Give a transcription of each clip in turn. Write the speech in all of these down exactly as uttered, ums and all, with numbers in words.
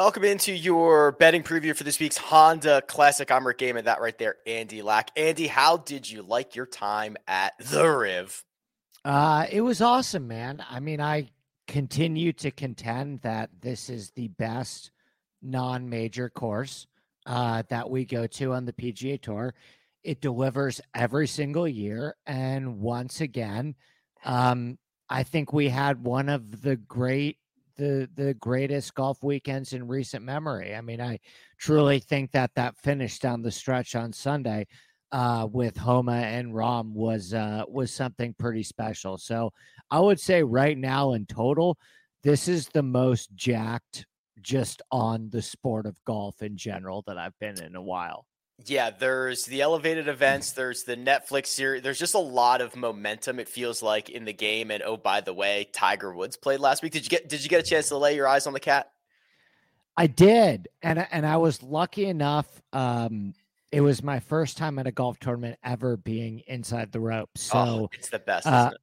Welcome into your betting preview for this week's Honda Classic. I'm Rick Gaiman. That right there, Andy Lack. Andy, how did you like your time at the Riv? Uh, it was awesome, man. I mean, I continue to contend that this is the best non-major course uh, that we go to on the P G A Tour. It delivers every single year. And once again, um, I think we had one of the great The, the greatest golf weekends in recent memory. I mean, I truly think that that finish down the stretch on Sunday uh, with Homa and Rom was uh, was something pretty special. So I would say right now in total, this is the most jacked just on the sport of golf in general that I've been in a while. Yeah, there's the elevated events, there's the Netflix series, there's just a lot of momentum, it feels like, in the game. And oh, by the way, Tiger Woods played last week. Did you get did you get a chance to lay your eyes on the cat? I did. And and I was lucky enough. Um, it was my first time at a golf tournament ever being inside the ropes. So oh, it's the best, uh, isn't it?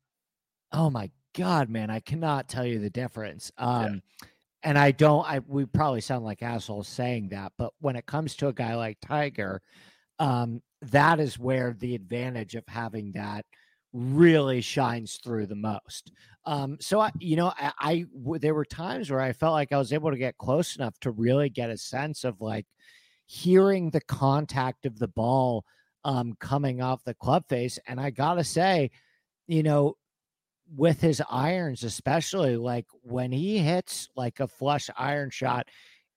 Oh my God, man, I cannot tell you the difference. Um yeah. And I don't, I, we probably sound like assholes saying that, but when it comes to a guy like Tiger, um, that is where the advantage of having that really shines through the most. Um, so, I, you know, I, I, there were times where I felt like I was able to get close enough to really get a sense of like hearing the contact of the ball um, coming off the club face. And I gotta say, you know, with his irons, especially like when he hits like a flush iron shot,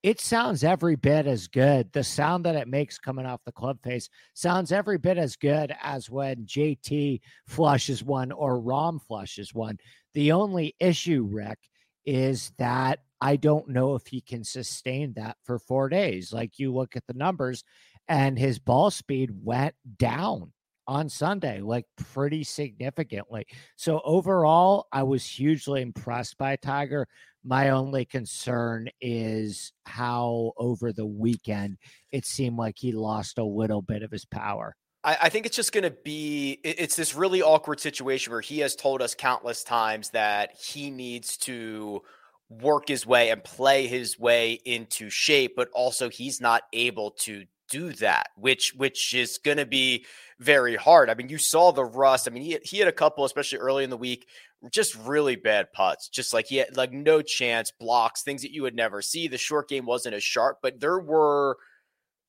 it sounds every bit as good. The sound that it makes coming off the club face sounds every bit as good as when J T flushes one or Rom flushes one. The only issue, Rick, is that I don't know if he can sustain that for four days. Like you look at the numbers and his ball speed went down on Sunday, like pretty significantly. So overall, I was hugely impressed by Tiger. My only concern is how over the weekend, it seemed like he lost a little bit of his power. I, I think it's just going to be, it's this really awkward situation where he has told us countless times that he needs to work his way and play his way into shape, but also he's not able to do that, which which is going to be very hard. I mean, you saw the rust. I mean, he, he had a couple, especially early in the week, just really bad putts. Just like he had like no chance, blocks, things that you would never see. The short game wasn't as sharp, but there were,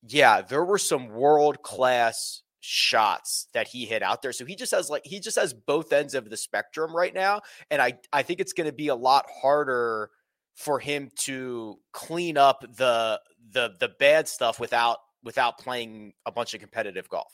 yeah, there were some world-class shots that he hit out there. So he just has like, he just has both ends of the spectrum right now. And I, I think it's going to be a lot harder for him to clean up the, the, the bad stuff without, without playing a bunch of competitive golf.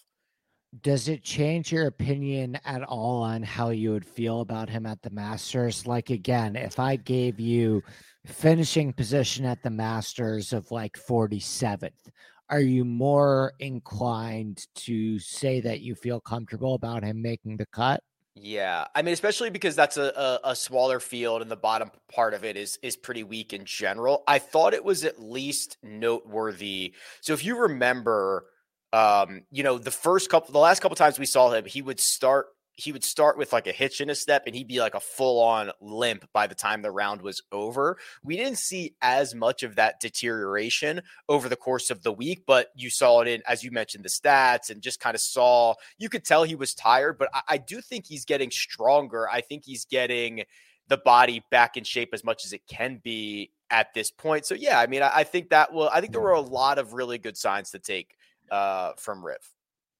Does it change your opinion at all on how you would feel about him at the Masters? Like, again, if I gave you finishing position at the Masters of like forty-seventh, are you more inclined to say that you feel comfortable about him making the cut? Yeah. I mean, especially because that's a, a, a smaller field and the bottom part of it is, is pretty weak in general. I thought it was at least noteworthy. So if you remember, um, you know, the first couple, the last couple times we saw him, he would start, he would start with like a hitch in his step and he'd be like a full on limp by the time the round was over. We didn't see as much of that deterioration over the course of the week, but you saw it in, as you mentioned, the stats and just kind of saw, you could tell he was tired, but I, I do think he's getting stronger. I think he's getting the body back in shape as much as it can be at this point. So yeah, I mean, I, I think that will, I think there were a lot of really good signs to take uh, from Riv.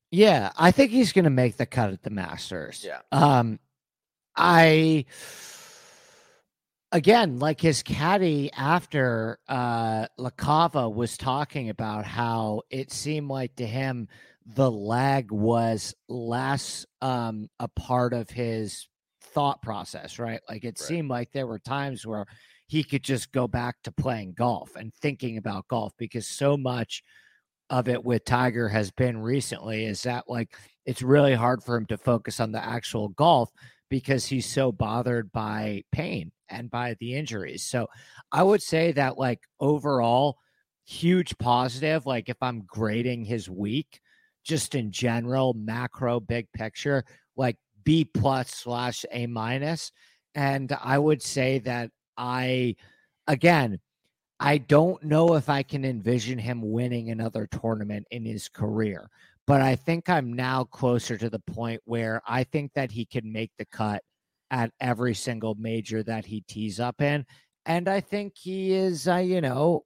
Yeah, I think he's going to make the cut at the Masters. Yeah. Um, I, again, like his caddy after uh, La Cava was talking about how it seemed like to him the lag was less um, a part of his thought process, right? Like it right. seemed like there were times where he could just go back to playing golf and thinking about golf because so much of it with Tiger has been recently is that like, it's really hard for him to focus on the actual golf because he's so bothered by pain and by the injuries. So I would say that like overall huge positive, like if I'm grading his week, just in general, macro, big picture, like B plus slash A minus. And I would say that I, again, I don't know if I can envision him winning another tournament in his career, but I think I'm now closer to the point where I think that he can make the cut at every single major that he tees up in. And I think he is, uh, you know,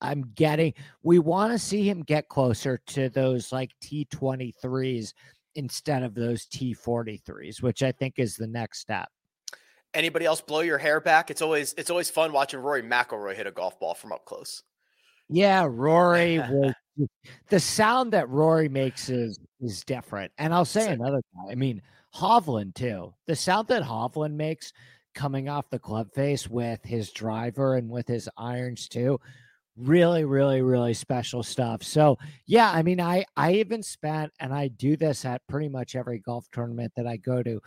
I'm getting, we want to see him get closer to those like T twenty-threes instead of those T forty-threes, which I think is the next step. Anybody else blow your hair back? It's always it's always fun watching Rory McIlroy hit a golf ball from up close. Yeah, Rory. will, the sound that Rory makes is is different. And I'll say another guy. I mean, Hovland too. The sound that Hovland makes coming off the club face with his driver and with his irons too, really, really, really special stuff. So yeah, I mean, I I even spent, and I do this at pretty much every golf tournament that I go to,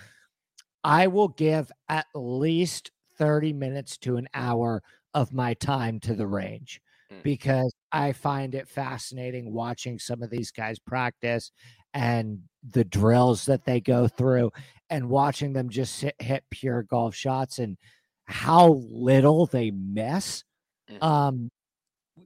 I will give at least thirty minutes to an hour of my time to the range because I find it fascinating watching some of these guys practice and the drills that they go through and watching them just sit, hit pure golf shots and how little they miss. Um,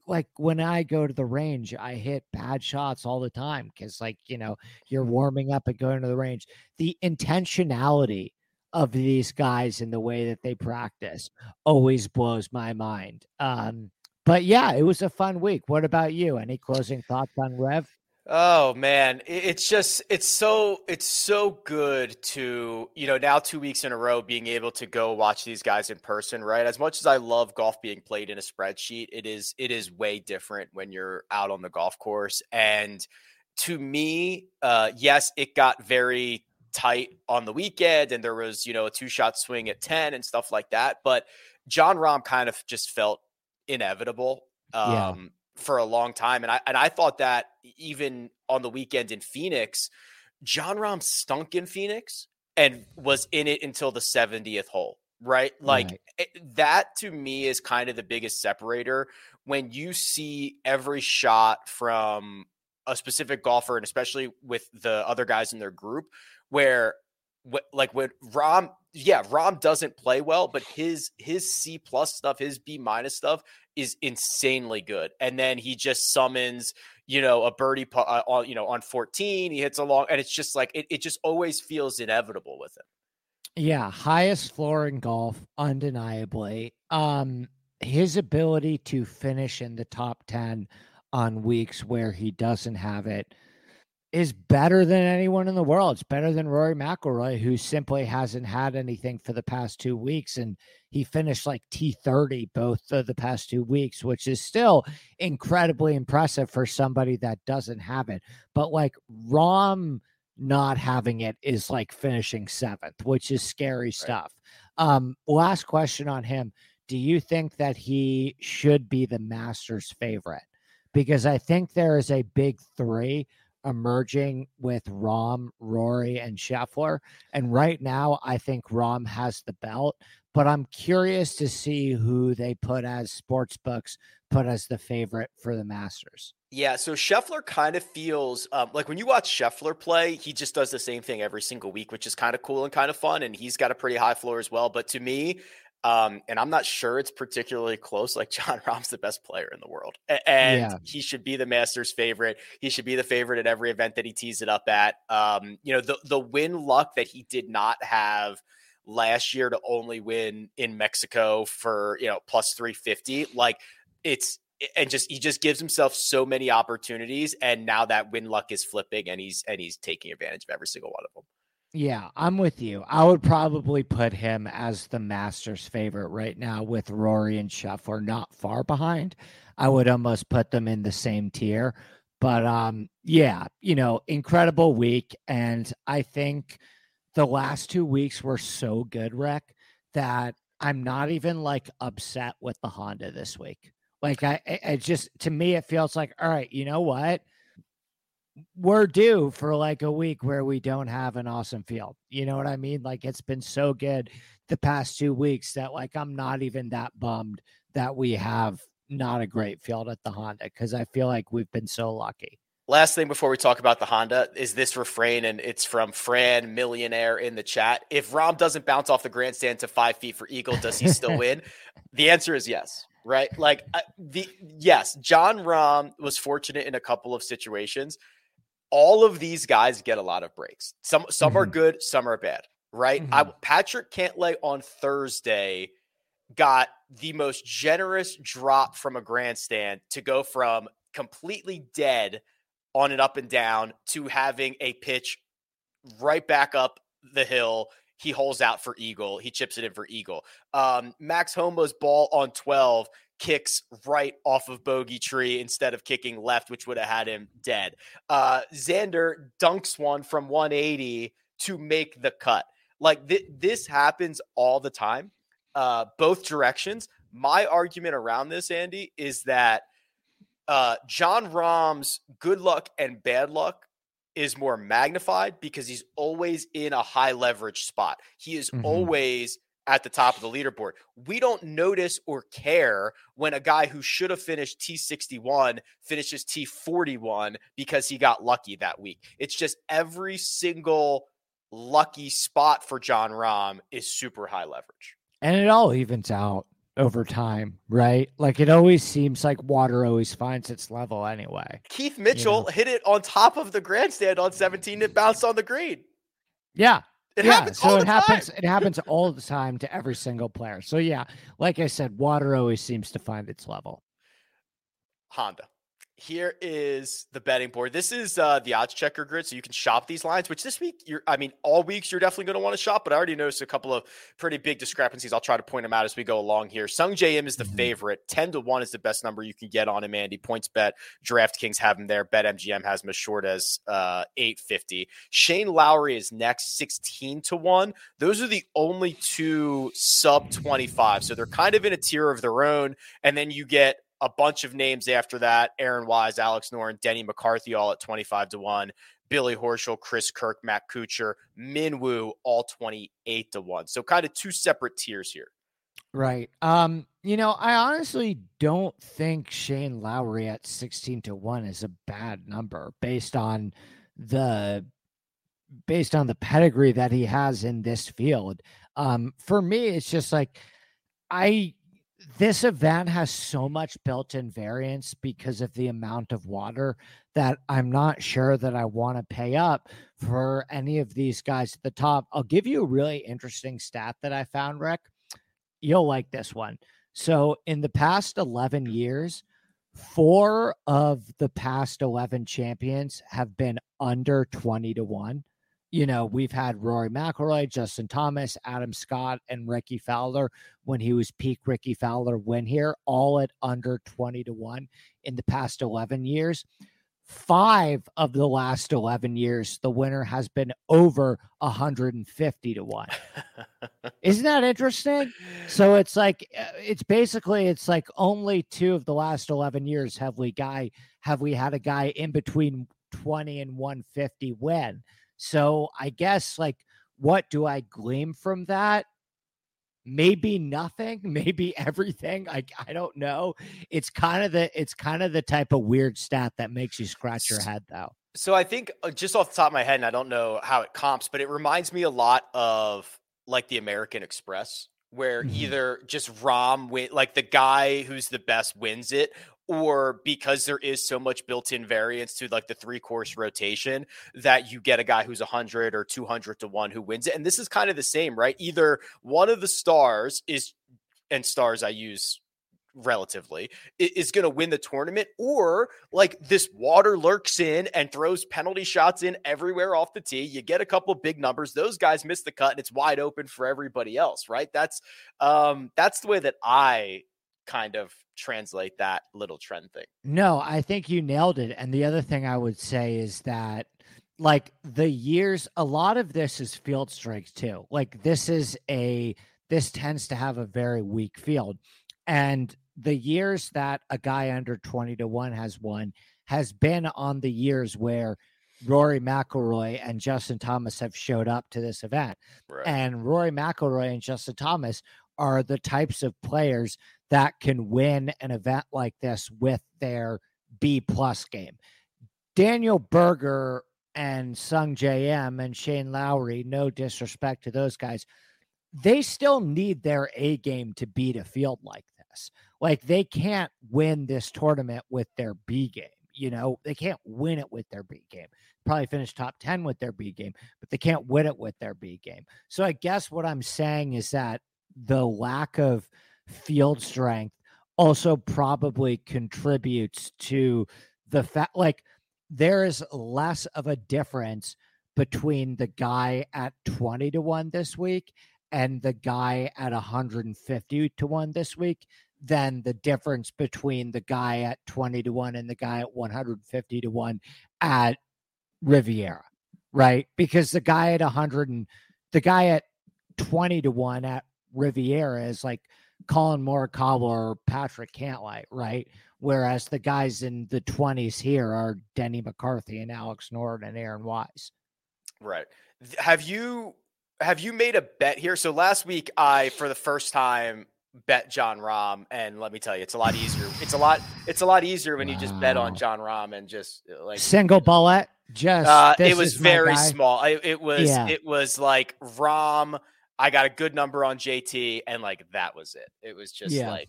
like when I go to the range, I hit bad shots all the time because, like, you know, you're warming up and going to the range. The intentionality of these guys and the way that they practice always blows my mind. Um, but yeah, it was a fun week. What about you? Any closing thoughts on Rev? Oh man, it's just, it's so, it's so good to, you know, now two weeks in a row being able to go watch these guys in person, right? As much as I love golf being played in a spreadsheet, it is, it is way different when you're out on the golf course. And to me, uh, yes, it got very tight on the weekend and there was, you know, a two shot swing at ten and stuff like that. But Jon Rahm kind of just felt inevitable um, yeah. for a long time. And I, and I thought that even on the weekend in Phoenix, Jon Rahm stunk in Phoenix and was in it until the seventieth hole, right? Like right. It, that to me is kind of the biggest separator when you see every shot from a specific golfer and especially with the other guys in their group, where like when Rom, yeah, Rom doesn't play well, but his, his C plus stuff, his B minus stuff is insanely good. And then he just summons, you know, a birdie, uh, you know, on fourteen, he hits a long, and it's just like, it, it just always feels inevitable with him. Yeah. Highest floor in golf, undeniably. Um, his ability to finish in the top ten on weeks where he doesn't have it is better than anyone in the world. It's better than Rory McIlroy, who simply hasn't had anything for the past two weeks. And he finished like T thirty both of the past two weeks, which is still incredibly impressive for somebody that doesn't have it. But like Rom not having it is like finishing seventh, which is scary stuff. Right. Um, last question on him. Do you think that he should be the Masters favorite? Because I think there is a big three emerging with Rom, Rory, and Scheffler. And right now, I think Rom has the belt, but I'm curious to see who they put as sports books, put as the favorite for the Masters. Yeah, so Scheffler kind of feels um, like when you watch Scheffler play, he just does the same thing every single week, which is kind of cool and kind of fun. And he's got a pretty high floor as well. But to me, Um, and I'm not sure it's particularly close. Like Jon Rahm's the best player in the world and yeah. he should be the Masters favorite. He should be the favorite at every event that he tees it up at. Um, you know, the, the win luck that he did not have last year to only win in Mexico for, you know, plus three fifty, like it's, and just, he just gives himself so many opportunities. And now that win luck is flipping and he's, and he's taking advantage of every single one of them. Yeah, I'm with you. I would probably put him as the Masters favorite right now with Rory and Scheffler not far behind. I would almost put them in the same tier. But um, yeah, you know, incredible week. And I think the last two weeks were so good, Rick, that I'm not even like upset with the Honda this week. Like I, I just, to me, it feels like, all right, you know what? We're due for like a week where we don't have an awesome field. You know what I mean? Like it's been so good the past two weeks that like, I'm not even that bummed that we have not a great field at the Honda. Cause I feel like we've been so lucky. Last thing before we talk about the Honda is this refrain. And it's from Fran Millionaire in the chat. If Rom doesn't bounce off the grandstand to five feet for eagle, does he still win? The answer is yes. right? Like uh, the yes, Jon Rahm was fortunate in a couple of situations. All of these guys get a lot of breaks. Some some mm-hmm. are good, some are bad, right? Mm-hmm. I, Patrick Cantlay on Thursday got the most generous drop from a grandstand to go from completely dead on an up and down to having a pitch right back up the hill. He holes out for eagle. He chips it in for eagle. Um, Max Homo's ball on twelve kicks right off of bogey tree instead of kicking left, which would have had him dead. Uh, Xander dunks one from one eighty to make the cut. Like th- this happens all the time, uh, both directions. My argument around this, Andy, is that uh, Jon Rahm's good luck and bad luck is more magnified because he's always in a high leverage spot. He is mm-hmm. always at the top of the leaderboard. We don't notice or care when a guy who should have finished T sixty-one finishes T forty-one because he got lucky that week. It's just every single lucky spot for Jon Rahm is super high leverage. And it all evens out over time, right? Like it always seems like water always finds its level anyway. Keith Mitchell you know? hit it on top of the grandstand on seventeen. It bounced on the green. Yeah. It yeah. happens so all it the happens, time. It happens all the time to every single player. So yeah, like I said, water always seems to find its level. Honda. Here is the betting board. This is uh, the odds checker grid, so you can shop these lines, which this week, you're, I mean, all weeks you're definitely going to want to shop, but I already noticed a couple of pretty big discrepancies. I'll try to point them out as we go along here. Sungjae Im is the favorite. ten to one is the best number you can get on him, Andy. Points bet, DraftKings have him there. BetMGM has him as short as uh, eight fifty. Shane Lowry is next, sixteen to one. Those are the only two sub twenty-five, so they're kind of in a tier of their own, and then you get a bunch of names after that. Aaron Wise, Alex Noren, Denny McCarthy, all at twenty-five to one. Billy Horschel, Chris Kirk, Matt Kuchar, Minwoo, all twenty-eight to one. So kind of two separate tiers here. Right. Um, you know, I honestly don't think Shane Lowry at sixteen to one is a bad number based on the, based on the pedigree that he has in this field. Um, for me, it's just like, I, This event has so much built-in variance because of the amount of water that I'm not sure that I want to pay up for any of these guys at the top. I'll give you a really interesting stat that I found, Rick. You'll like this one. So in the past eleven years, four of the past eleven champions have been under twenty to one. You know, we've had Rory McIlroy, Justin Thomas, Adam Scott, and Ricky Fowler when he was peak Ricky Fowler win here, all at under twenty to one in the past eleven years. Five of the last eleven years, the winner has been over one hundred fifty to one. Isn't that interesting? So it's like, it's basically, it's like only two of the last eleven years have we guy, have we had a guy in between twenty and one fifty win. So I guess, like, what do I glean from that? Maybe nothing, maybe everything. I I don't know. It's kind of the it's kind of the type of weird stat that makes you scratch your head, though. So I think just off the top of my head, and I don't know how it comps, but it reminds me a lot of like the American Express, where mm-hmm. either just Rom win, like the guy who's the best wins it, or because there is so much built-in variance to like the three-course rotation that you get a guy who's one hundred or two hundred to one who wins it. And this is kind of the same, right? Either one of the stars is, and stars I use relatively, is going to win the tournament, or like this water lurks in and throws penalty shots in everywhere off the tee. You get a couple big numbers. Those guys miss the cut and it's wide open for everybody else, right? That's um, that's the way that I kind of translate that little trend thing. No, I think you nailed it. And the other thing I would say is that, like, the years, a lot of this is field strength too. Like this is a, this tends to have a very weak field, and the years that a guy under twenty to one has won has been on the years where Rory McIlroy and Justin Thomas have showed up to this event. Right. And Rory McIlroy and Justin Thomas are the types of players that can win an event like this with their B plus game. Daniel Berger and Sungjae Im and Shane Lowry, no disrespect to those guys, they still need their A game to beat a field like this. this. Like, they can't win this tournament with their B game. You know, they can't win it with their B game. Probably finish top ten with their B game, but they can't win it with their B game. So I guess what I'm saying is that the lack of field strength also probably contributes to the fact, like, there is less of a difference between the guy at twenty to one this week and the guy at one hundred fifty to one this week than the difference between the guy at twenty to one and the guy at one hundred fifty to one at Riviera, right? Because the guy at one hundred and the guy at twenty to one at Riviera is like Colin Morikawa or Patrick Cantlay, right? Whereas the guys in the twenties here are Denny McCarthy and Alex Noren and Aaron Wise. Right. Have you have you made a bet here? So last week I, for the first time, bet Jon Rahm, and let me tell you, it's a lot easier. It's a lot it's a lot easier when wow. you just bet on Jon Rahm and just like single bullet. Just uh, it was very small. I, it was yeah. it was like Rahm. I got a good number on J T, and like that was it. It was just yeah. like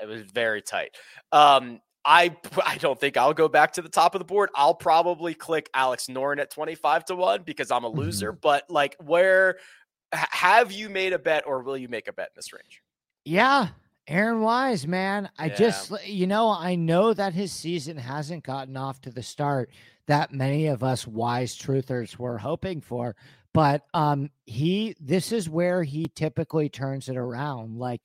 it was very tight. Um, I I don't think I'll go back to the top of the board. I'll probably click Alex Noren at twenty-five to one because I'm a loser. Mm-hmm. But like, where have you made a bet, or will you make a bet in this range? Yeah, Aaron Wise, man. I yeah. just, you know, I know that his season hasn't gotten off to the start that many of us Wise truthers were hoping for. But um, he, this is where he typically turns it around. Like,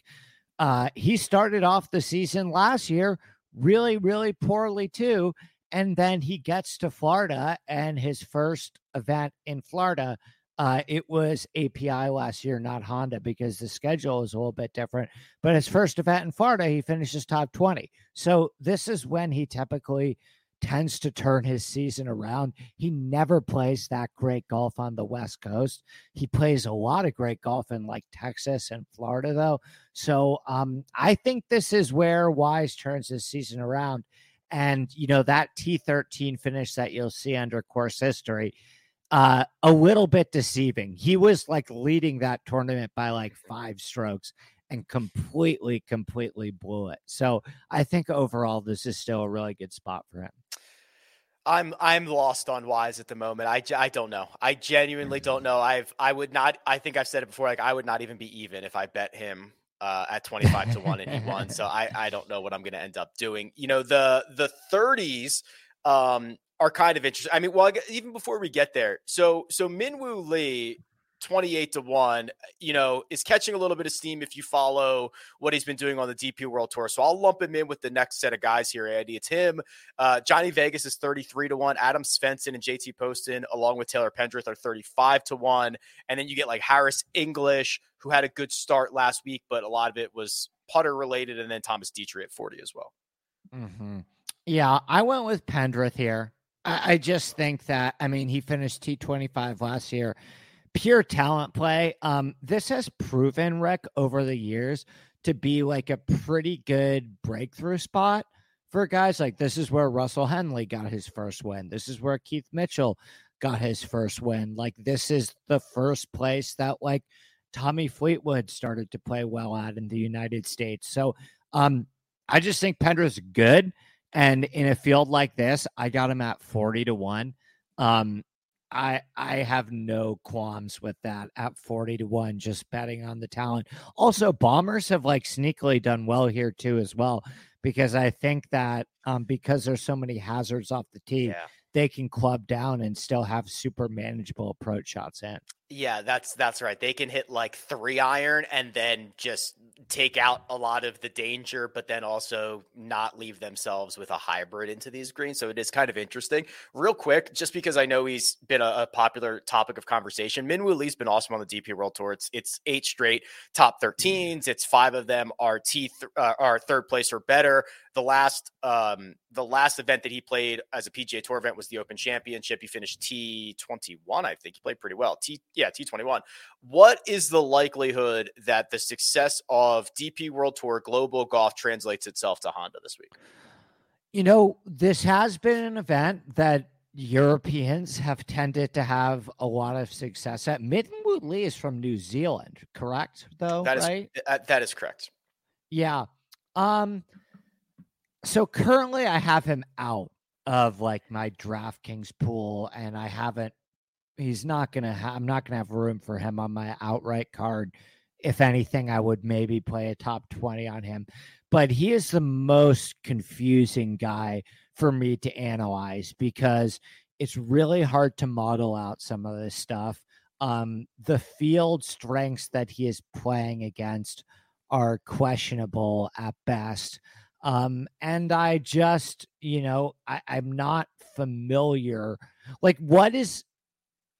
uh, he started off the season last year really, really poorly too. And then he gets to Florida, and his first event in Florida, uh, it was A P I last year, not Honda, because the schedule is a little bit different. But his first event in Florida, he finishes top twenty. So this is when he typically tends to turn his season around. He never plays that great golf on the West Coast. He plays a lot of great golf in like Texas and Florida though. So um, I think this is where Wise turns his season around. And you know, that T thirteen finish that you'll see under course history, uh, a little bit deceiving. He was like leading that tournament by like five strokes and completely, completely blew it. So I think overall, this is still a really good spot for him. I'm I'm lost on Wise at the moment. I, I don't know. I genuinely don't know. I've I would not. I think I've said it before. Like, I would not even be even if I bet him uh, at twenty-five to one and he won. So I I don't know what I'm going to end up doing. You know, the the thirties um, are kind of interesting. I mean, well, even before we get there, so so Minwoo Lee, twenty-eight to one, you know, is catching a little bit of steam if you follow what he's been doing on the D P World Tour. So I'll lump him in with the next set of guys here, Andy. It's him. Uh, Johnny Vegas is thirty-three to one. Adam Svensson and J T Poston, along with Taylor Pendrith, are thirty-five to one. And then you get like Harris English, who had a good start last week, but a lot of it was putter related. And then Thomas Dietrich at forty as well. Mm-hmm. Yeah, I went with Pendrith here. I, I just think that, I mean, he finished T twenty-five last year. Pure talent play. Um, this has proven, Rick, over the years to be like a pretty good breakthrough spot for guys. Like, this is where Russell Henley got his first win. This is where Keith Mitchell got his first win. Like, this is the first place that like Tommy Fleetwood started to play well at in the United States. So um, I just think Pendrith's good. And in a field like this, I got him at forty to one. Um, I I have no qualms with that at forty to one, just betting on the talent. Also, Bombers have like sneakily done well here too as well, because I think that um, because there's so many hazards off the tee, yeah. they can club down and still have super manageable approach shots in. Yeah, that's that's right. They can hit like three iron and then just take out a lot of the danger, but then also not leave themselves with a hybrid into these greens. So it is kind of interesting. Real quick, just because I know he's been a, a popular topic of conversation, Minwoo Lee's been awesome on the D P World Tour. It's, it's eight straight top thirteens. It's five of them are T th- uh, are third place or better. The last um, the last event that he played as a P G A Tour event was the Open Championship. He finished T twenty-one, I think. He played pretty well. T Yeah, T twenty-one. What is the likelihood that the success of D P World Tour Global Golf translates itself to Honda this week? You know, this has been an event that Europeans have tended to have a lot of success at. Minwoo Lee is from New Zealand, correct, though? That is, right? that, that is correct. Yeah. Um, so currently I have him out of like my DraftKings pool, and I haven't, he's not going to, ha- I'm not going to have room for him on my outright card. If anything, I would maybe play a top twenty on him, but he is the most confusing guy for me to analyze because it's really hard to model out some of this stuff. Um, the field strengths that he is playing against are questionable at best. Um, and I just, you know, I, I'm not familiar. Like, what is,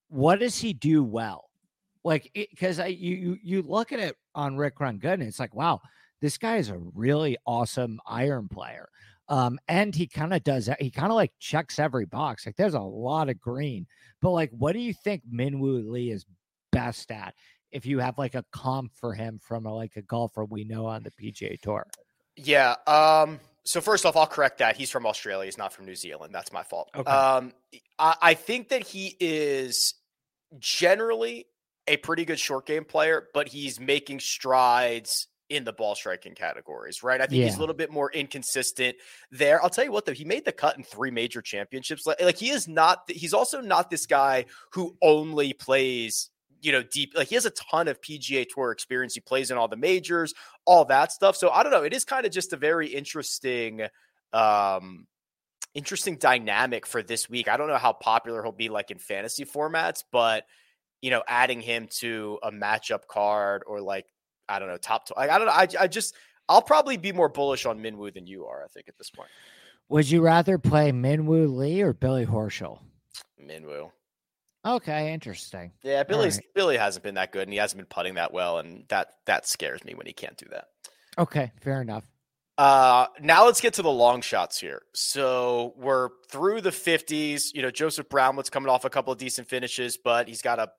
what does he do well? Like, because I you you look at it on Rick Run Good, and it's like, wow, this guy is a really awesome iron player, um, and he kind of does he kind of like checks every box. Like, there's a lot of green, but like, what do you think Minwoo Lee is best at? If you have like a comp for him from a, like a golfer we know on the P G A Tour, yeah. Um, so first off, I'll correct that he's from Australia, he's not from New Zealand. That's my fault. Okay. Um, I, I think that he is generally a pretty good short game player, but he's making strides in the ball striking categories, right? I think yeah. he's a little bit more inconsistent there. I'll tell you what, though, he made the cut in three major championships. Like, like he is not, he's also not this guy who only plays, you know, deep. Like, he has a ton of P G A Tour experience. He plays in all the majors, all that stuff. So I don't know. It is kind of just a very interesting, um, interesting dynamic for this week. I don't know how popular he'll be like in fantasy formats, but you know, adding him to a matchup card or like, I don't know, top, like, I don't know. I, I just, I'll probably be more bullish on Minwoo than you are, I think, at this point. Would you rather play Minwoo Lee or Billy Horschel? Minwoo. Okay. Interesting. Yeah. Billy's, right. Billy hasn't been that good, and he hasn't been putting that well. And that, that scares me when he can't do that. Okay. Fair enough. Uh, now let's get to the long shots here. So we're through the fifties, you know, Joseph Brownwood's coming off a couple of decent finishes, but he's got a,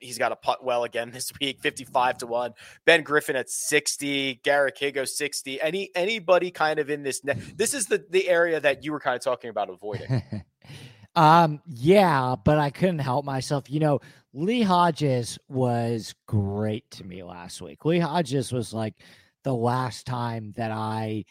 He's got to putt well again this week, fifty-five to one. Ben Griffin at sixty, Garrett Higo sixty. Any anybody kind of in this ne- this is the the area that you were kind of talking about avoiding. um, yeah, but I couldn't help myself. You know, Lee Hodges was great to me last week. Lee Hodges was like the last time that I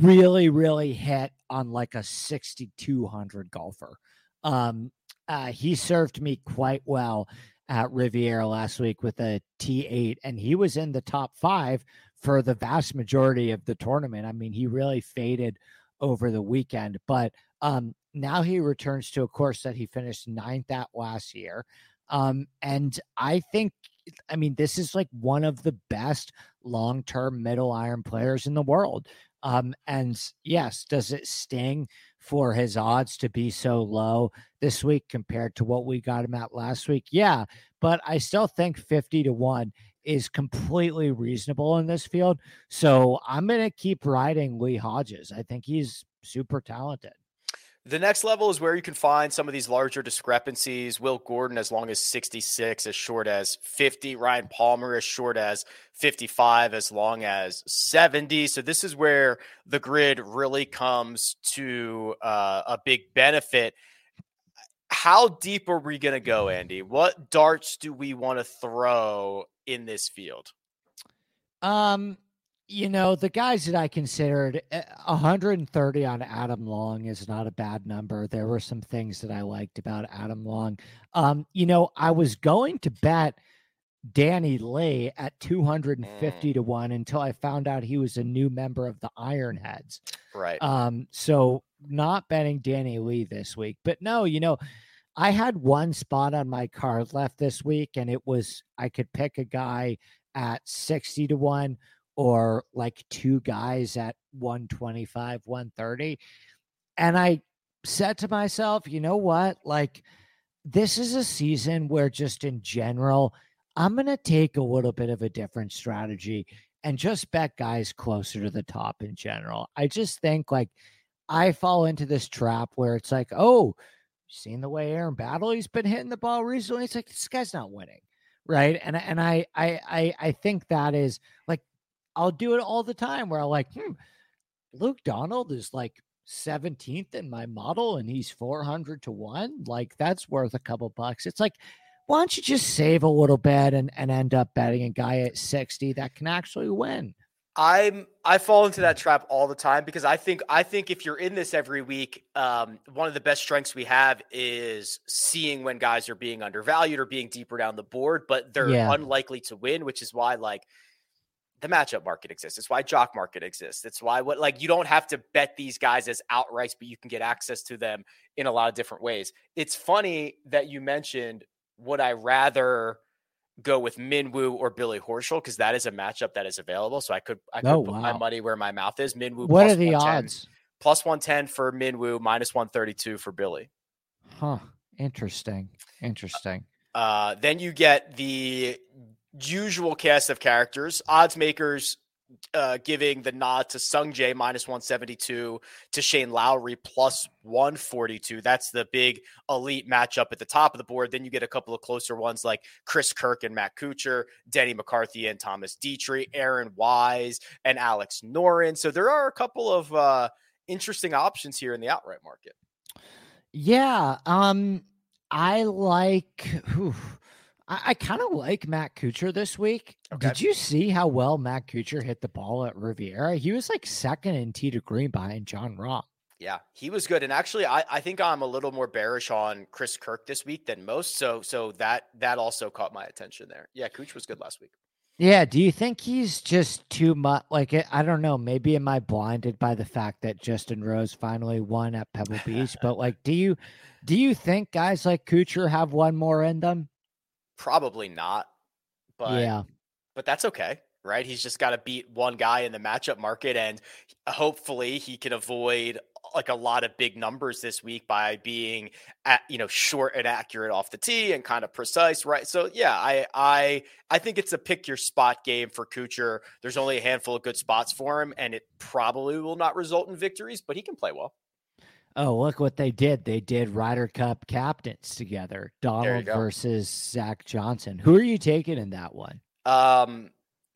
really, really hit on like a sixty-two hundred golfer. Um, uh, he served me quite well at Riviera last week with a T eight, and he was in the top five for the vast majority of the tournament. I mean, he really faded over the weekend, but um, now he returns to a course that he finished ninth at last year. Um, and I think, I mean, this is like one of the best long-term middle iron players in the world. Um, and yes, does it sting for his odds to be so low this week compared to what we got him at last week? Yeah, but I still think fifty to one is completely reasonable in this field. So I'm going to keep riding Lee Hodges. I think he's super talented. The next level is where you can find some of these larger discrepancies. Will Gordon as long as sixty-six, as short as fifty. Ryan Palmer as short as fifty-five, as long as seventy. So this is where the grid really comes to uh, a big benefit. How deep are we going to go, Andy? What darts do we want to throw in this field? Um. You know, the guys that I considered, one hundred thirty on Adam Long is not a bad number. There were some things that I liked about Adam Long. Um, you know, I was going to bet Danny Lay at two hundred fifty to one until I found out he was a new member of the Ironheads. Right. Um, so not betting Danny Lee this week. But no, you know, I had one spot on my card left this week, and it was I could pick a guy at sixty to one. Or like two guys at one twenty-five, one thirty. And I said to myself, you know what? Like, this is a season where just in general, I'm going to take a little bit of a different strategy and just bet guys closer to the top in general. I just think like I fall into this trap where it's like, oh, seen the way Aaron Baddeley's been hitting the ball recently. It's like, this guy's not winning. Right. And, and I, I, I, I think that is like, I'll do it all the time where I'm like, hmm, Luke Donald is like seventeenth in my model and he's four hundred to one. Like, that's worth a couple bucks. It's like, why don't you just save a little bit and, and end up betting a guy at sixty that can actually win? I'm I fall into that trap all the time because I think I think if you're in this every week, um, one of the best strengths we have is seeing when guys are being undervalued or being deeper down the board, but they're yeah. unlikely to win, which is why like the matchup market exists. It's why jock market exists. It's why what like you don't have to bet these guys as outrights, but you can get access to them in a lot of different ways. It's funny that you mentioned would I rather go with Minwoo or Billy Horschel because that is a matchup that is available. So I could I could oh, put wow. my money where my mouth is. Minwoo. What are the odds? Plus one ten for Minwoo, minus one thirty two for Billy. Huh. Interesting. Interesting. Uh, then you get the usual cast of characters. Odds makers uh, giving the nod to Sungjae minus one seventy two to Shane Lowry plus one forty two. That's the big elite matchup at the top of the board. Then you get a couple of closer ones like Chris Kirk and Matt Kuchar, Denny McCarthy and Thomas Dietrich, Aaron Wise and Alex Noren. So there are a couple of uh, interesting options here in the outright market. Yeah, um, I like. Whew. I, I kind of like Matt Kuchar this week. Okay. Did you see how well Matt Kuchar hit the ball at Riviera? He was like second in tee to green behind Jon Rahm. Yeah, he was good. And actually, I, I think I'm a little more bearish on Chris Kirk this week than most. So so that that also caught my attention there. Yeah, Kuchar was good last week. Yeah, do you think he's just too much? Like, I don't know. Maybe am I blinded by the fact that Justin Rose finally won at Pebble Beach? But like, do you do you think guys like Kuchar have one more in them? Probably not, but yeah. but that's okay, right? He's just got to beat one guy in the matchup market, and hopefully he can avoid like a lot of big numbers this week by being at, you know, short and accurate off the tee and kind of precise, right? So yeah, I I I think it's a pick your spot game for Kuchar. There's only a handful of good spots for him, and it probably will not result in victories, but he can play well. Oh, look what they did. They did Ryder Cup captains together. Donald versus Zach Johnson. Who are you taking in that one? Um,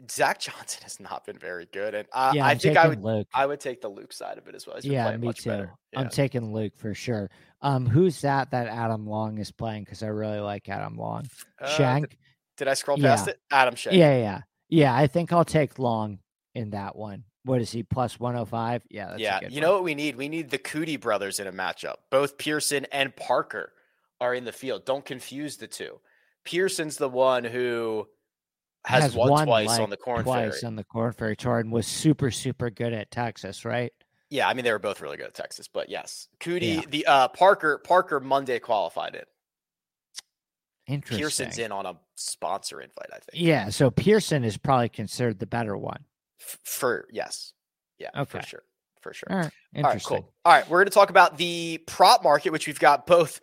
Zach Johnson has not been very good. And I, yeah, I think I would Luke. I would take the Luke side of it as well. He's yeah, me much too. Better. Yeah. I'm taking Luke for sure. Um, who's that that Adam Long is playing? Because I really like Adam Long. Uh, Shank? Did, did I scroll past yeah. it? Adam Shank. Yeah, yeah. Yeah, I think I'll take Long in that one. What is he, plus one oh five? Yeah, that's yeah. a good you one. Know what we need? We need the Cootie brothers in a matchup. Both Pearson and Parker are in the field. Don't confuse the two. Pearson's the one who has, has won, won twice like, on the Corn twice Ferry. Twice on the Corn Ferry tour and was super, super good at Texas, right? Yeah, I mean, they were both really good at Texas, but yes. Cootie, yeah. the uh, Parker, Parker Monday qualified it. Interesting. Pearson's in on a sponsor invite, I think. Yeah, so Pearson is probably considered the better one. For yes. Yeah, okay. for sure. For sure. All right. All right, cool. All right. We're going to talk about the prop market, which we've got both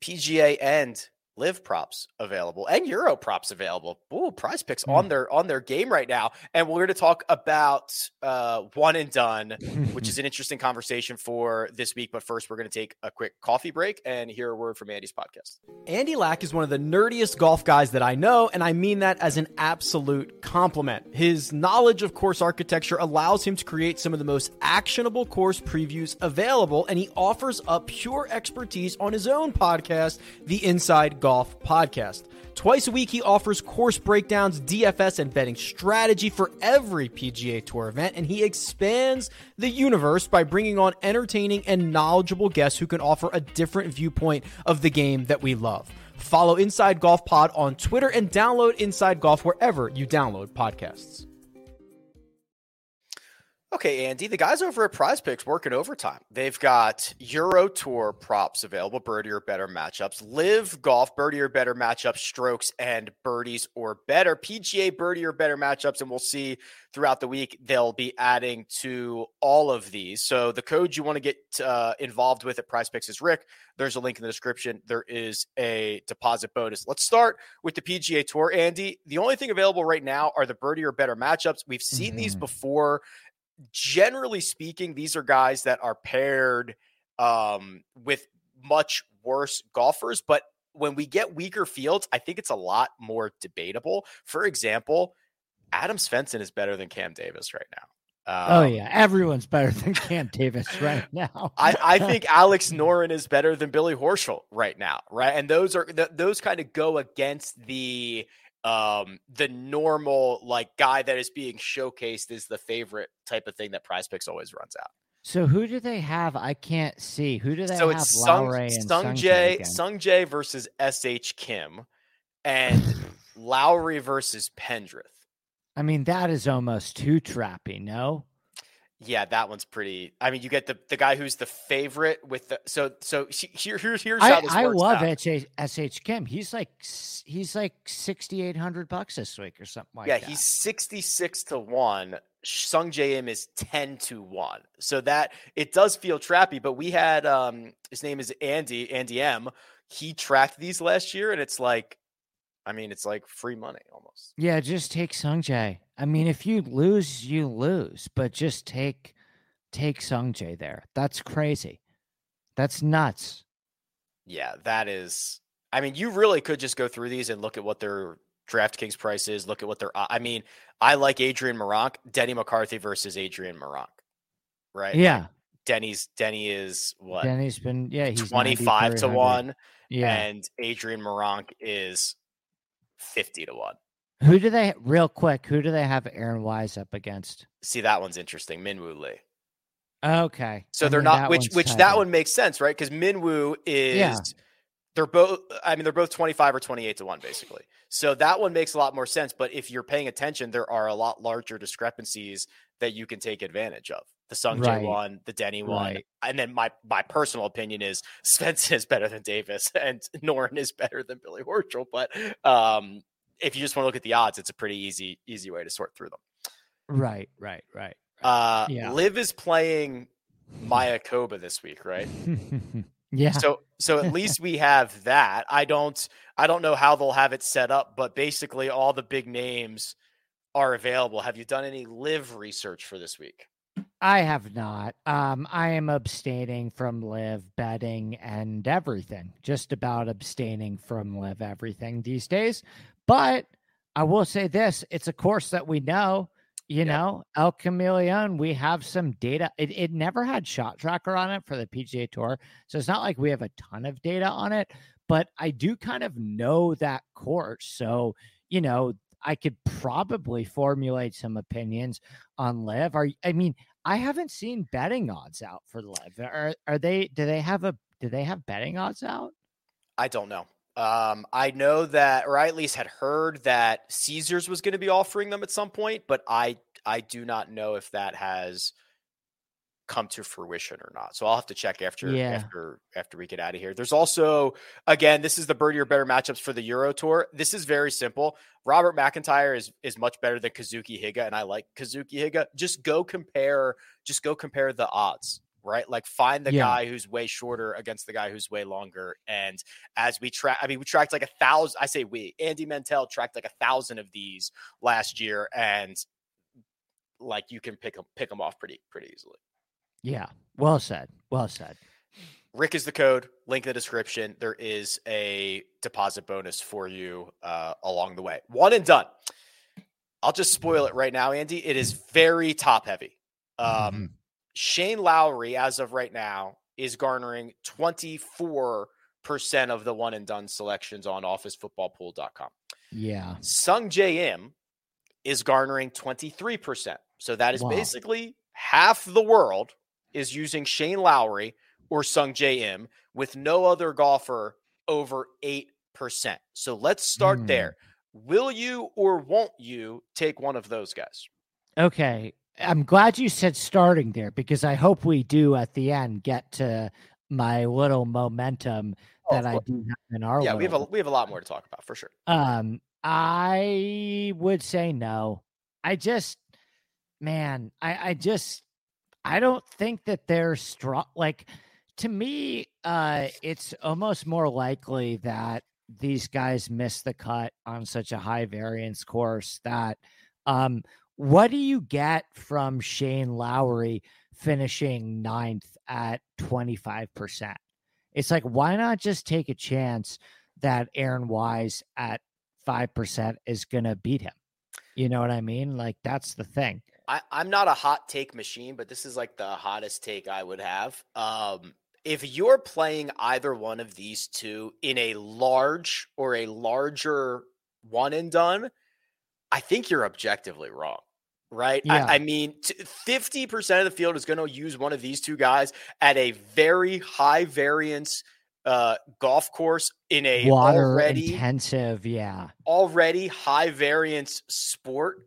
P G A and Live props available and Euro props available. Ooh, Prize Picks mm. on their on their game right now. And we're going to talk about uh, one and done, which is an interesting conversation for this week. But first, we're going to take a quick coffee break and hear a word from Andy's podcast. Andy Lack is one of the nerdiest golf guys that I know, and I mean that as an absolute compliment. His knowledge of course architecture allows him to create some of the most actionable course previews available, and he offers up pure expertise on his own podcast, The Inside Golf Podcast. Twice a week, he offers course breakdowns, D F S, and betting strategy for every P G A Tour event, and he expands the universe by bringing on entertaining and knowledgeable guests who can offer a different viewpoint of the game that we love. Follow Inside Golf Pod on Twitter and download Inside Golf wherever you download podcasts. Okay, Andy, the guys over at Prize Picks working overtime. They've got Euro Tour props available, birdie or better matchups, Live Golf, birdie or better matchups, strokes and birdies or better, P G A birdie or better matchups, and we'll see throughout the week they'll be adding to all of these. So the code you want to get uh, involved with at Prize Picks is Rick. There's a link in the description. There is a deposit bonus. Let's start with the P G A Tour, Andy. The only thing available right now are the birdie or better matchups. We've seen mm-hmm. these before. Generally speaking, these are guys that are paired um, with much worse golfers. But when we get weaker fields, I think it's a lot more debatable. For example, Adam Svensson is better than Cam Davis right now. Um, oh, yeah. Everyone's better than Cam Davis right now. I, I think Alex Noren is better than Billy Horschel right now. Right. And those are th- those kind of go against the um, the normal like guy that is being showcased is the favorite type of thing that Prize Picks always runs out. So who do they have? I can't see. Who do they so have? It's Sung, Sungjae, Sungjae versus S H Kim and Lowry versus Pendrith. I mean, that is almost too trappy, no? Yeah, that one's pretty. I mean, you get the, the guy who's the favorite with the so so she, here here's here's how I, this I works love out. S H Kim. He's like he's like sixty eight hundred bucks this week or something like yeah, that. Yeah, he's sixty six to one. Sungjae Im is ten to one. So that it does feel trappy. But we had um his name is Andy Andy M. He tracked these last year, and it's like, I mean, it's like free money almost. Yeah, just take Sungjae. I mean, if you lose, you lose, but just take take Sungjae there. That's crazy. That's nuts. Yeah, that is. I mean, you really could just go through these and look at what their DraftKings price is, look at what their I mean, I like Adrian Meronk, Denny McCarthy versus Adrian Meronk. Right? Yeah. Like Denny's Denny is what? Denny's been yeah, he's twenty-five to one. Yeah. And Adrian Meronk is fifty to one. Who do they real quick? Who do they have Aaron Wise up against? See, that one's interesting. Minwoo Lee. Okay. So I they're mean, not, which, which tight. That one makes sense, right? Because Minwoo is, yeah. they're both, I mean, they're both twenty-five or twenty-eight to one, basically. So that one makes a lot more sense. But if you're paying attention, there are a lot larger discrepancies that you can take advantage of. The Sungjae right. one, the Denny one. Right. And then my, my personal opinion is Svensson is better than Davis and Noren is better than Billy Horschel. But, um, if you just want to look at the odds, it's a pretty easy, easy way to sort through them. Right, right, right. right. Uh, yeah. Liv is playing Mayakoba this week, right? yeah. So, so at least we have that. I don't, I don't know how they'll have it set up, but basically all the big names are available. Have you done any Liv research for this week? I have not. Um, I am abstaining from Liv betting and everything. Just about abstaining from Liv everything these days. But I will say this, it's a course that we know, you yeah. know, El Camaleon, we have some data. It, it never had Shot Tracker on it for the P G A Tour. So it's not like we have a ton of data on it, but I do kind of know that course. So, you know, I could probably formulate some opinions on Liv. Are, I mean, I haven't seen betting odds out for Liv. Are, are they, do they have a, do they have betting odds out? I don't know. Um, I know that, or I at least had heard that Caesars was going to be offering them at some point, but I, I do not know if that has come to fruition or not. So I'll have to check after, yeah. after, after we get out of here. There's also, again, this is the birdie or better matchups for the Euro Tour. This is very simple. Robert McIntyre is, is much better than Kazuki Higa. And I like Kazuki Higa. Just go compare, just go compare the odds. Right? Like find the yeah. guy who's way shorter against the guy who's way longer. And as we track, I mean, we tracked like a thousand, I say we, Andy Mentel tracked like a thousand of these last year. And like, you can pick them, pick them off pretty, pretty easily. Yeah. Well said. Well said. Rick is the code, link in the description. There is a deposit bonus for you uh, along the way. One and done. I'll just spoil it right now, Andy. It is very top heavy. Um, mm-hmm. Shane Lowry, as of right now, is garnering twenty-four percent of the one and done selections on office football pool dot com. Yeah. Sungjae Im is garnering twenty-three percent. So that is wow. basically half the world is using Shane Lowry or Sungjae Im with no other golfer over eight percent. So let's start mm. there. Will you or won't you take one of those guys? Okay. I'm glad you said starting there because I hope we do at the end get to my little momentum oh, that I do have in our yeah. We have a we have a lot more to talk about for sure. Um, I would say no. I just, man, I I just I don't think that they're strong. Like to me, uh, it's almost more likely that these guys miss the cut on such a high variance course that, um. What do you get from Shane Lowry finishing ninth at twenty-five percent? It's like, why not just take a chance that Aaron Wise at five percent is going to beat him? You know what I mean? Like, that's the thing. I, I'm not a hot take machine, but this is like the hottest take I would have. Um, if you're playing either one of these two in a large or a larger one and done, I think you're objectively wrong, right? Yeah. I, I mean, t- fifty percent of the field is going to use one of these two guys at a very high variance uh, golf course in a water already intensive, yeah, already high variance sport.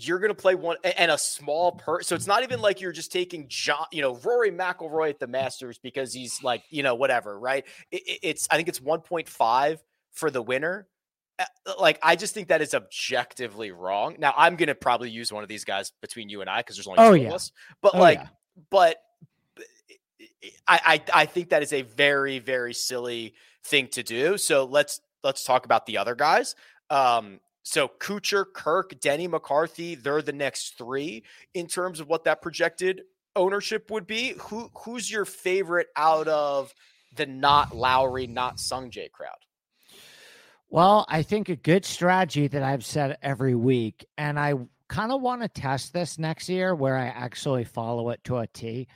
You're going to play one and a small per. So it's not even like you're just taking John, you know, Rory McIlroy at the Masters because he's like, you know, whatever, right? It, it's, I think it's one point five for the winner. Like, I just think that is objectively wrong. Now I'm going to probably use one of these guys between you and I, cause there's only oh, two yeah. of us, but oh, like, yeah. but I, I, I think that is a very, very silly thing to do. So let's, let's talk about the other guys. Um, So Kuchar, Kirk, Denny McCarthy, they're the next three in terms of what that projected ownership would be. Who Who's your favorite out of the not Lowry, not Sungjae crowd? Well, I think a good strategy that I've said every week, and I kind of want to test this next year where I actually follow it to a T.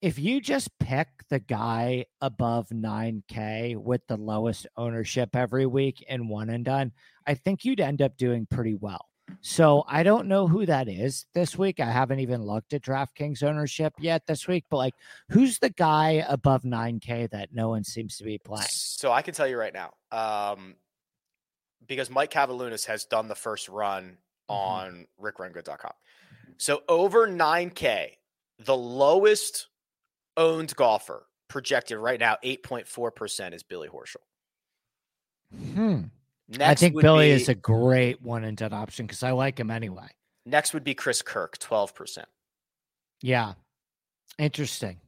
If you just pick the guy above nine K with the lowest ownership every week in one and done, I think you'd end up doing pretty well. So I don't know who that is this week. I haven't even looked at DraftKings ownership yet this week, but like, who's the guy above nine K that no one seems to be playing? So I can tell you right now, um, because Mike Cavalunas has done the first run on mm-hmm. rick run good dot com. So over nine K, the lowest owned golfer projected right now, eight point four percent is Billy Horschel. Hmm. Next I think Billy be, is a great one and done option because I like him anyway. Next would be Chris Kirk, twelve percent. Yeah. Interesting.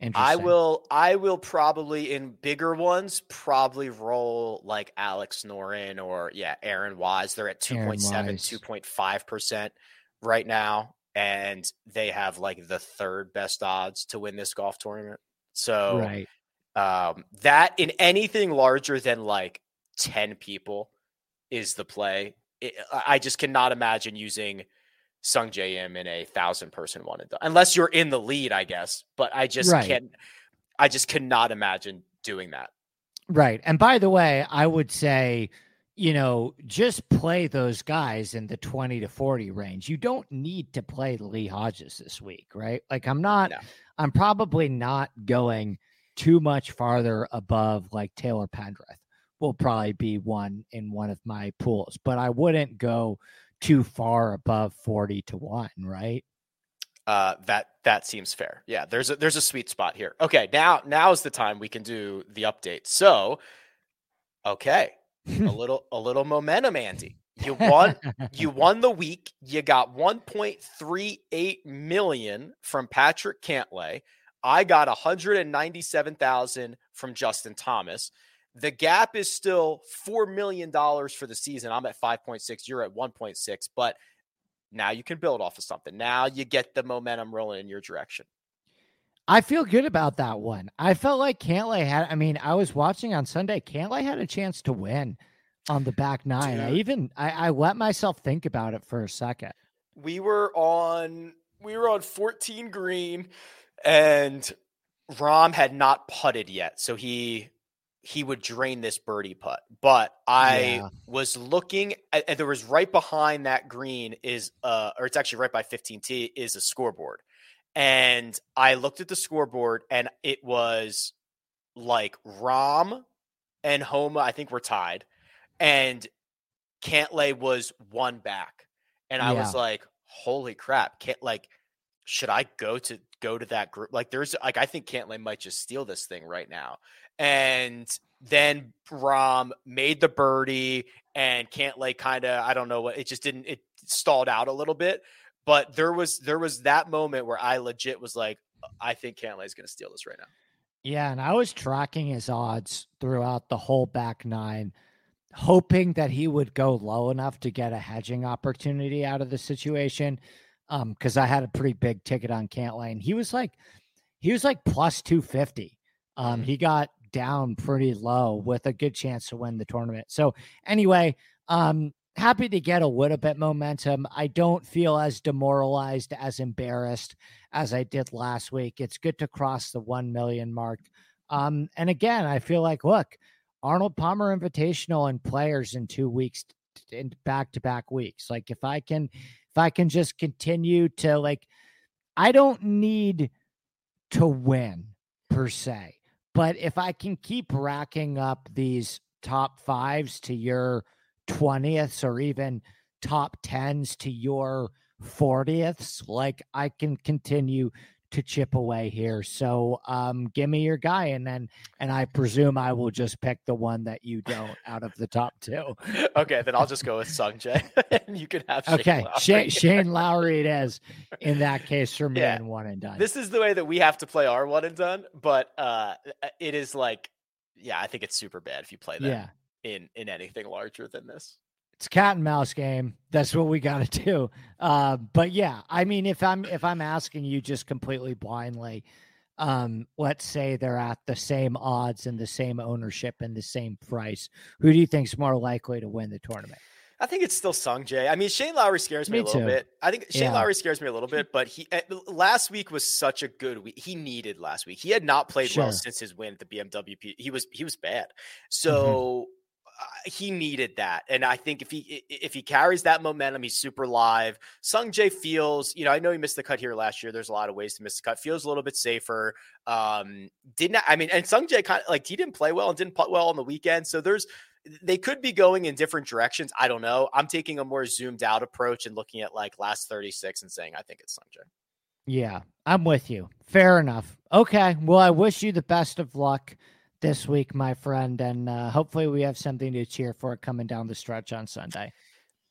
Interesting. I will I will probably in bigger ones probably roll like Alex Noren or yeah, Aaron Wise. They're at two point seven, two point five percent right now. And they have like the third best odds to win this golf tournament. So right. um, that in anything larger than like ten people is the play. It, I just cannot imagine using Sungjae Im in a thousand person one and done, unless you're in the lead, I guess. But I just right. can't. I just cannot imagine doing that. Right. And by the way, I would say, you know, just play those guys in the twenty to forty range. You don't need to play Lee Hodges this week, right? Like I'm not, no. I'm probably not going too much farther above like Taylor Pendrith will probably be one in one of my pools, but I wouldn't go too far above forty to one, right? Uh, that, that seems fair. Yeah. There's a, there's a sweet spot here. Okay. Now, now is the time we can do the update. So, okay. a little, a little momentum, Andy. You won, you won the week. You got one point three eight million from Patrick Cantlay. I got one hundred ninety-seven thousand from Justin Thomas. The gap is still four million dollars for the season. I'm at five point six. You're at one point six, but now you can build off of something. Now you get the momentum rolling in your direction. I feel good about that one. I felt like Cantlay had, I mean, I was watching on Sunday, Cantlay had a chance to win on the back nine. Dude. I even, I, I let myself think about it for a second. We were on, we were on fourteen green and Rom had not putted yet. So he, he would drain this birdie putt, but I yeah. was looking at, and there was right behind that green is, uh, or it's actually right by fifteen T is a scoreboard. And I looked at the scoreboard and it was like Rom and Homa, I think, were tied and Cantlay was one back. And I yeah. was like, holy crap. Can't like, should I go to go to that group? Like there's like, I think Cantlay might just steal this thing right now. And then Rom made the birdie and Cantlay kind of, I don't know what, it just didn't, it stalled out a little bit. But there was there was that moment where I legit was like, I think Cantlay is going to steal this right now. Yeah, and I was tracking his odds throughout the whole back nine, hoping that he would go low enough to get a hedging opportunity out of the situation, because um, I had a pretty big ticket on Cantlay, and he was like, he was like plus two fifty. Um, he got down pretty low with a good chance to win the tournament. So anyway, um. happy to get a little bit momentum. I don't feel as demoralized, as embarrassed as I did last week. It's good to cross the one million mark. Um, and again, I feel like, look, Arnold Palmer Invitational and players in two weeks in back-to-back weeks. Like if I can, if I can just continue to like, I don't need to win per se, but if I can keep racking up these top fives to your twentieths or even top tens to your fortieths, like I can continue to chip away here. So um, give me your guy. And then, and I presume I will just pick the one that you don't out of the top two. Okay. Then I'll just go with Sungjae and you can have Shane okay. Lowry. Shane, Shane Lowry it is in that case for me yeah. and one and done. This is the way that we have to play our one and done, but uh, it is like, yeah, I think it's super bad if you play that yeah. in, in anything larger than this. It's cat and mouse game. That's what we got to do. Uh, but yeah, I mean, if I'm, if I'm asking you just completely blindly, um, let's say they're at the same odds and the same ownership and the same price, who do you think's more likely to win the tournament? I think it's still Sungjae. I mean, Shane Lowry scares me, me a little too. bit. I think Shane yeah. Lowry scares me a little bit, but he last week was such a good week. He needed last week. He had not played sure. well since his win at the B M W P. He was, he was bad. So mm-hmm. Uh, he needed that. And I think if he, if he carries that momentum, he's super live. Sungjae feels, you know, I know he missed the cut here last year. There's a lot of ways to miss the cut. Feels a little bit safer. Um, didn't, I mean, and Sungjae kind of like, he didn't play well and didn't putt well on the weekend. So there's, they could be going in different directions. I don't know. I'm taking a more zoomed out approach and looking at like last thirty-six and saying, I think it's Sungjae. Yeah, I'm with you. Fair enough. Okay. Well, I wish you the best of luck this week, my friend, and uh, hopefully we have something to cheer for coming down the stretch on Sunday.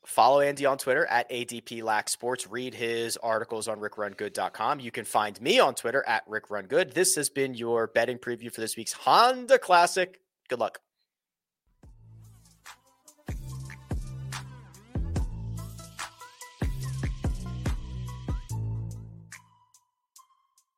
Follow Andy on Twitter at A D P Lack Sports. Read his articles on rick run good dot com. You can find me on Twitter at rick run good. This has been your betting preview for this week's Honda Classic. Good luck.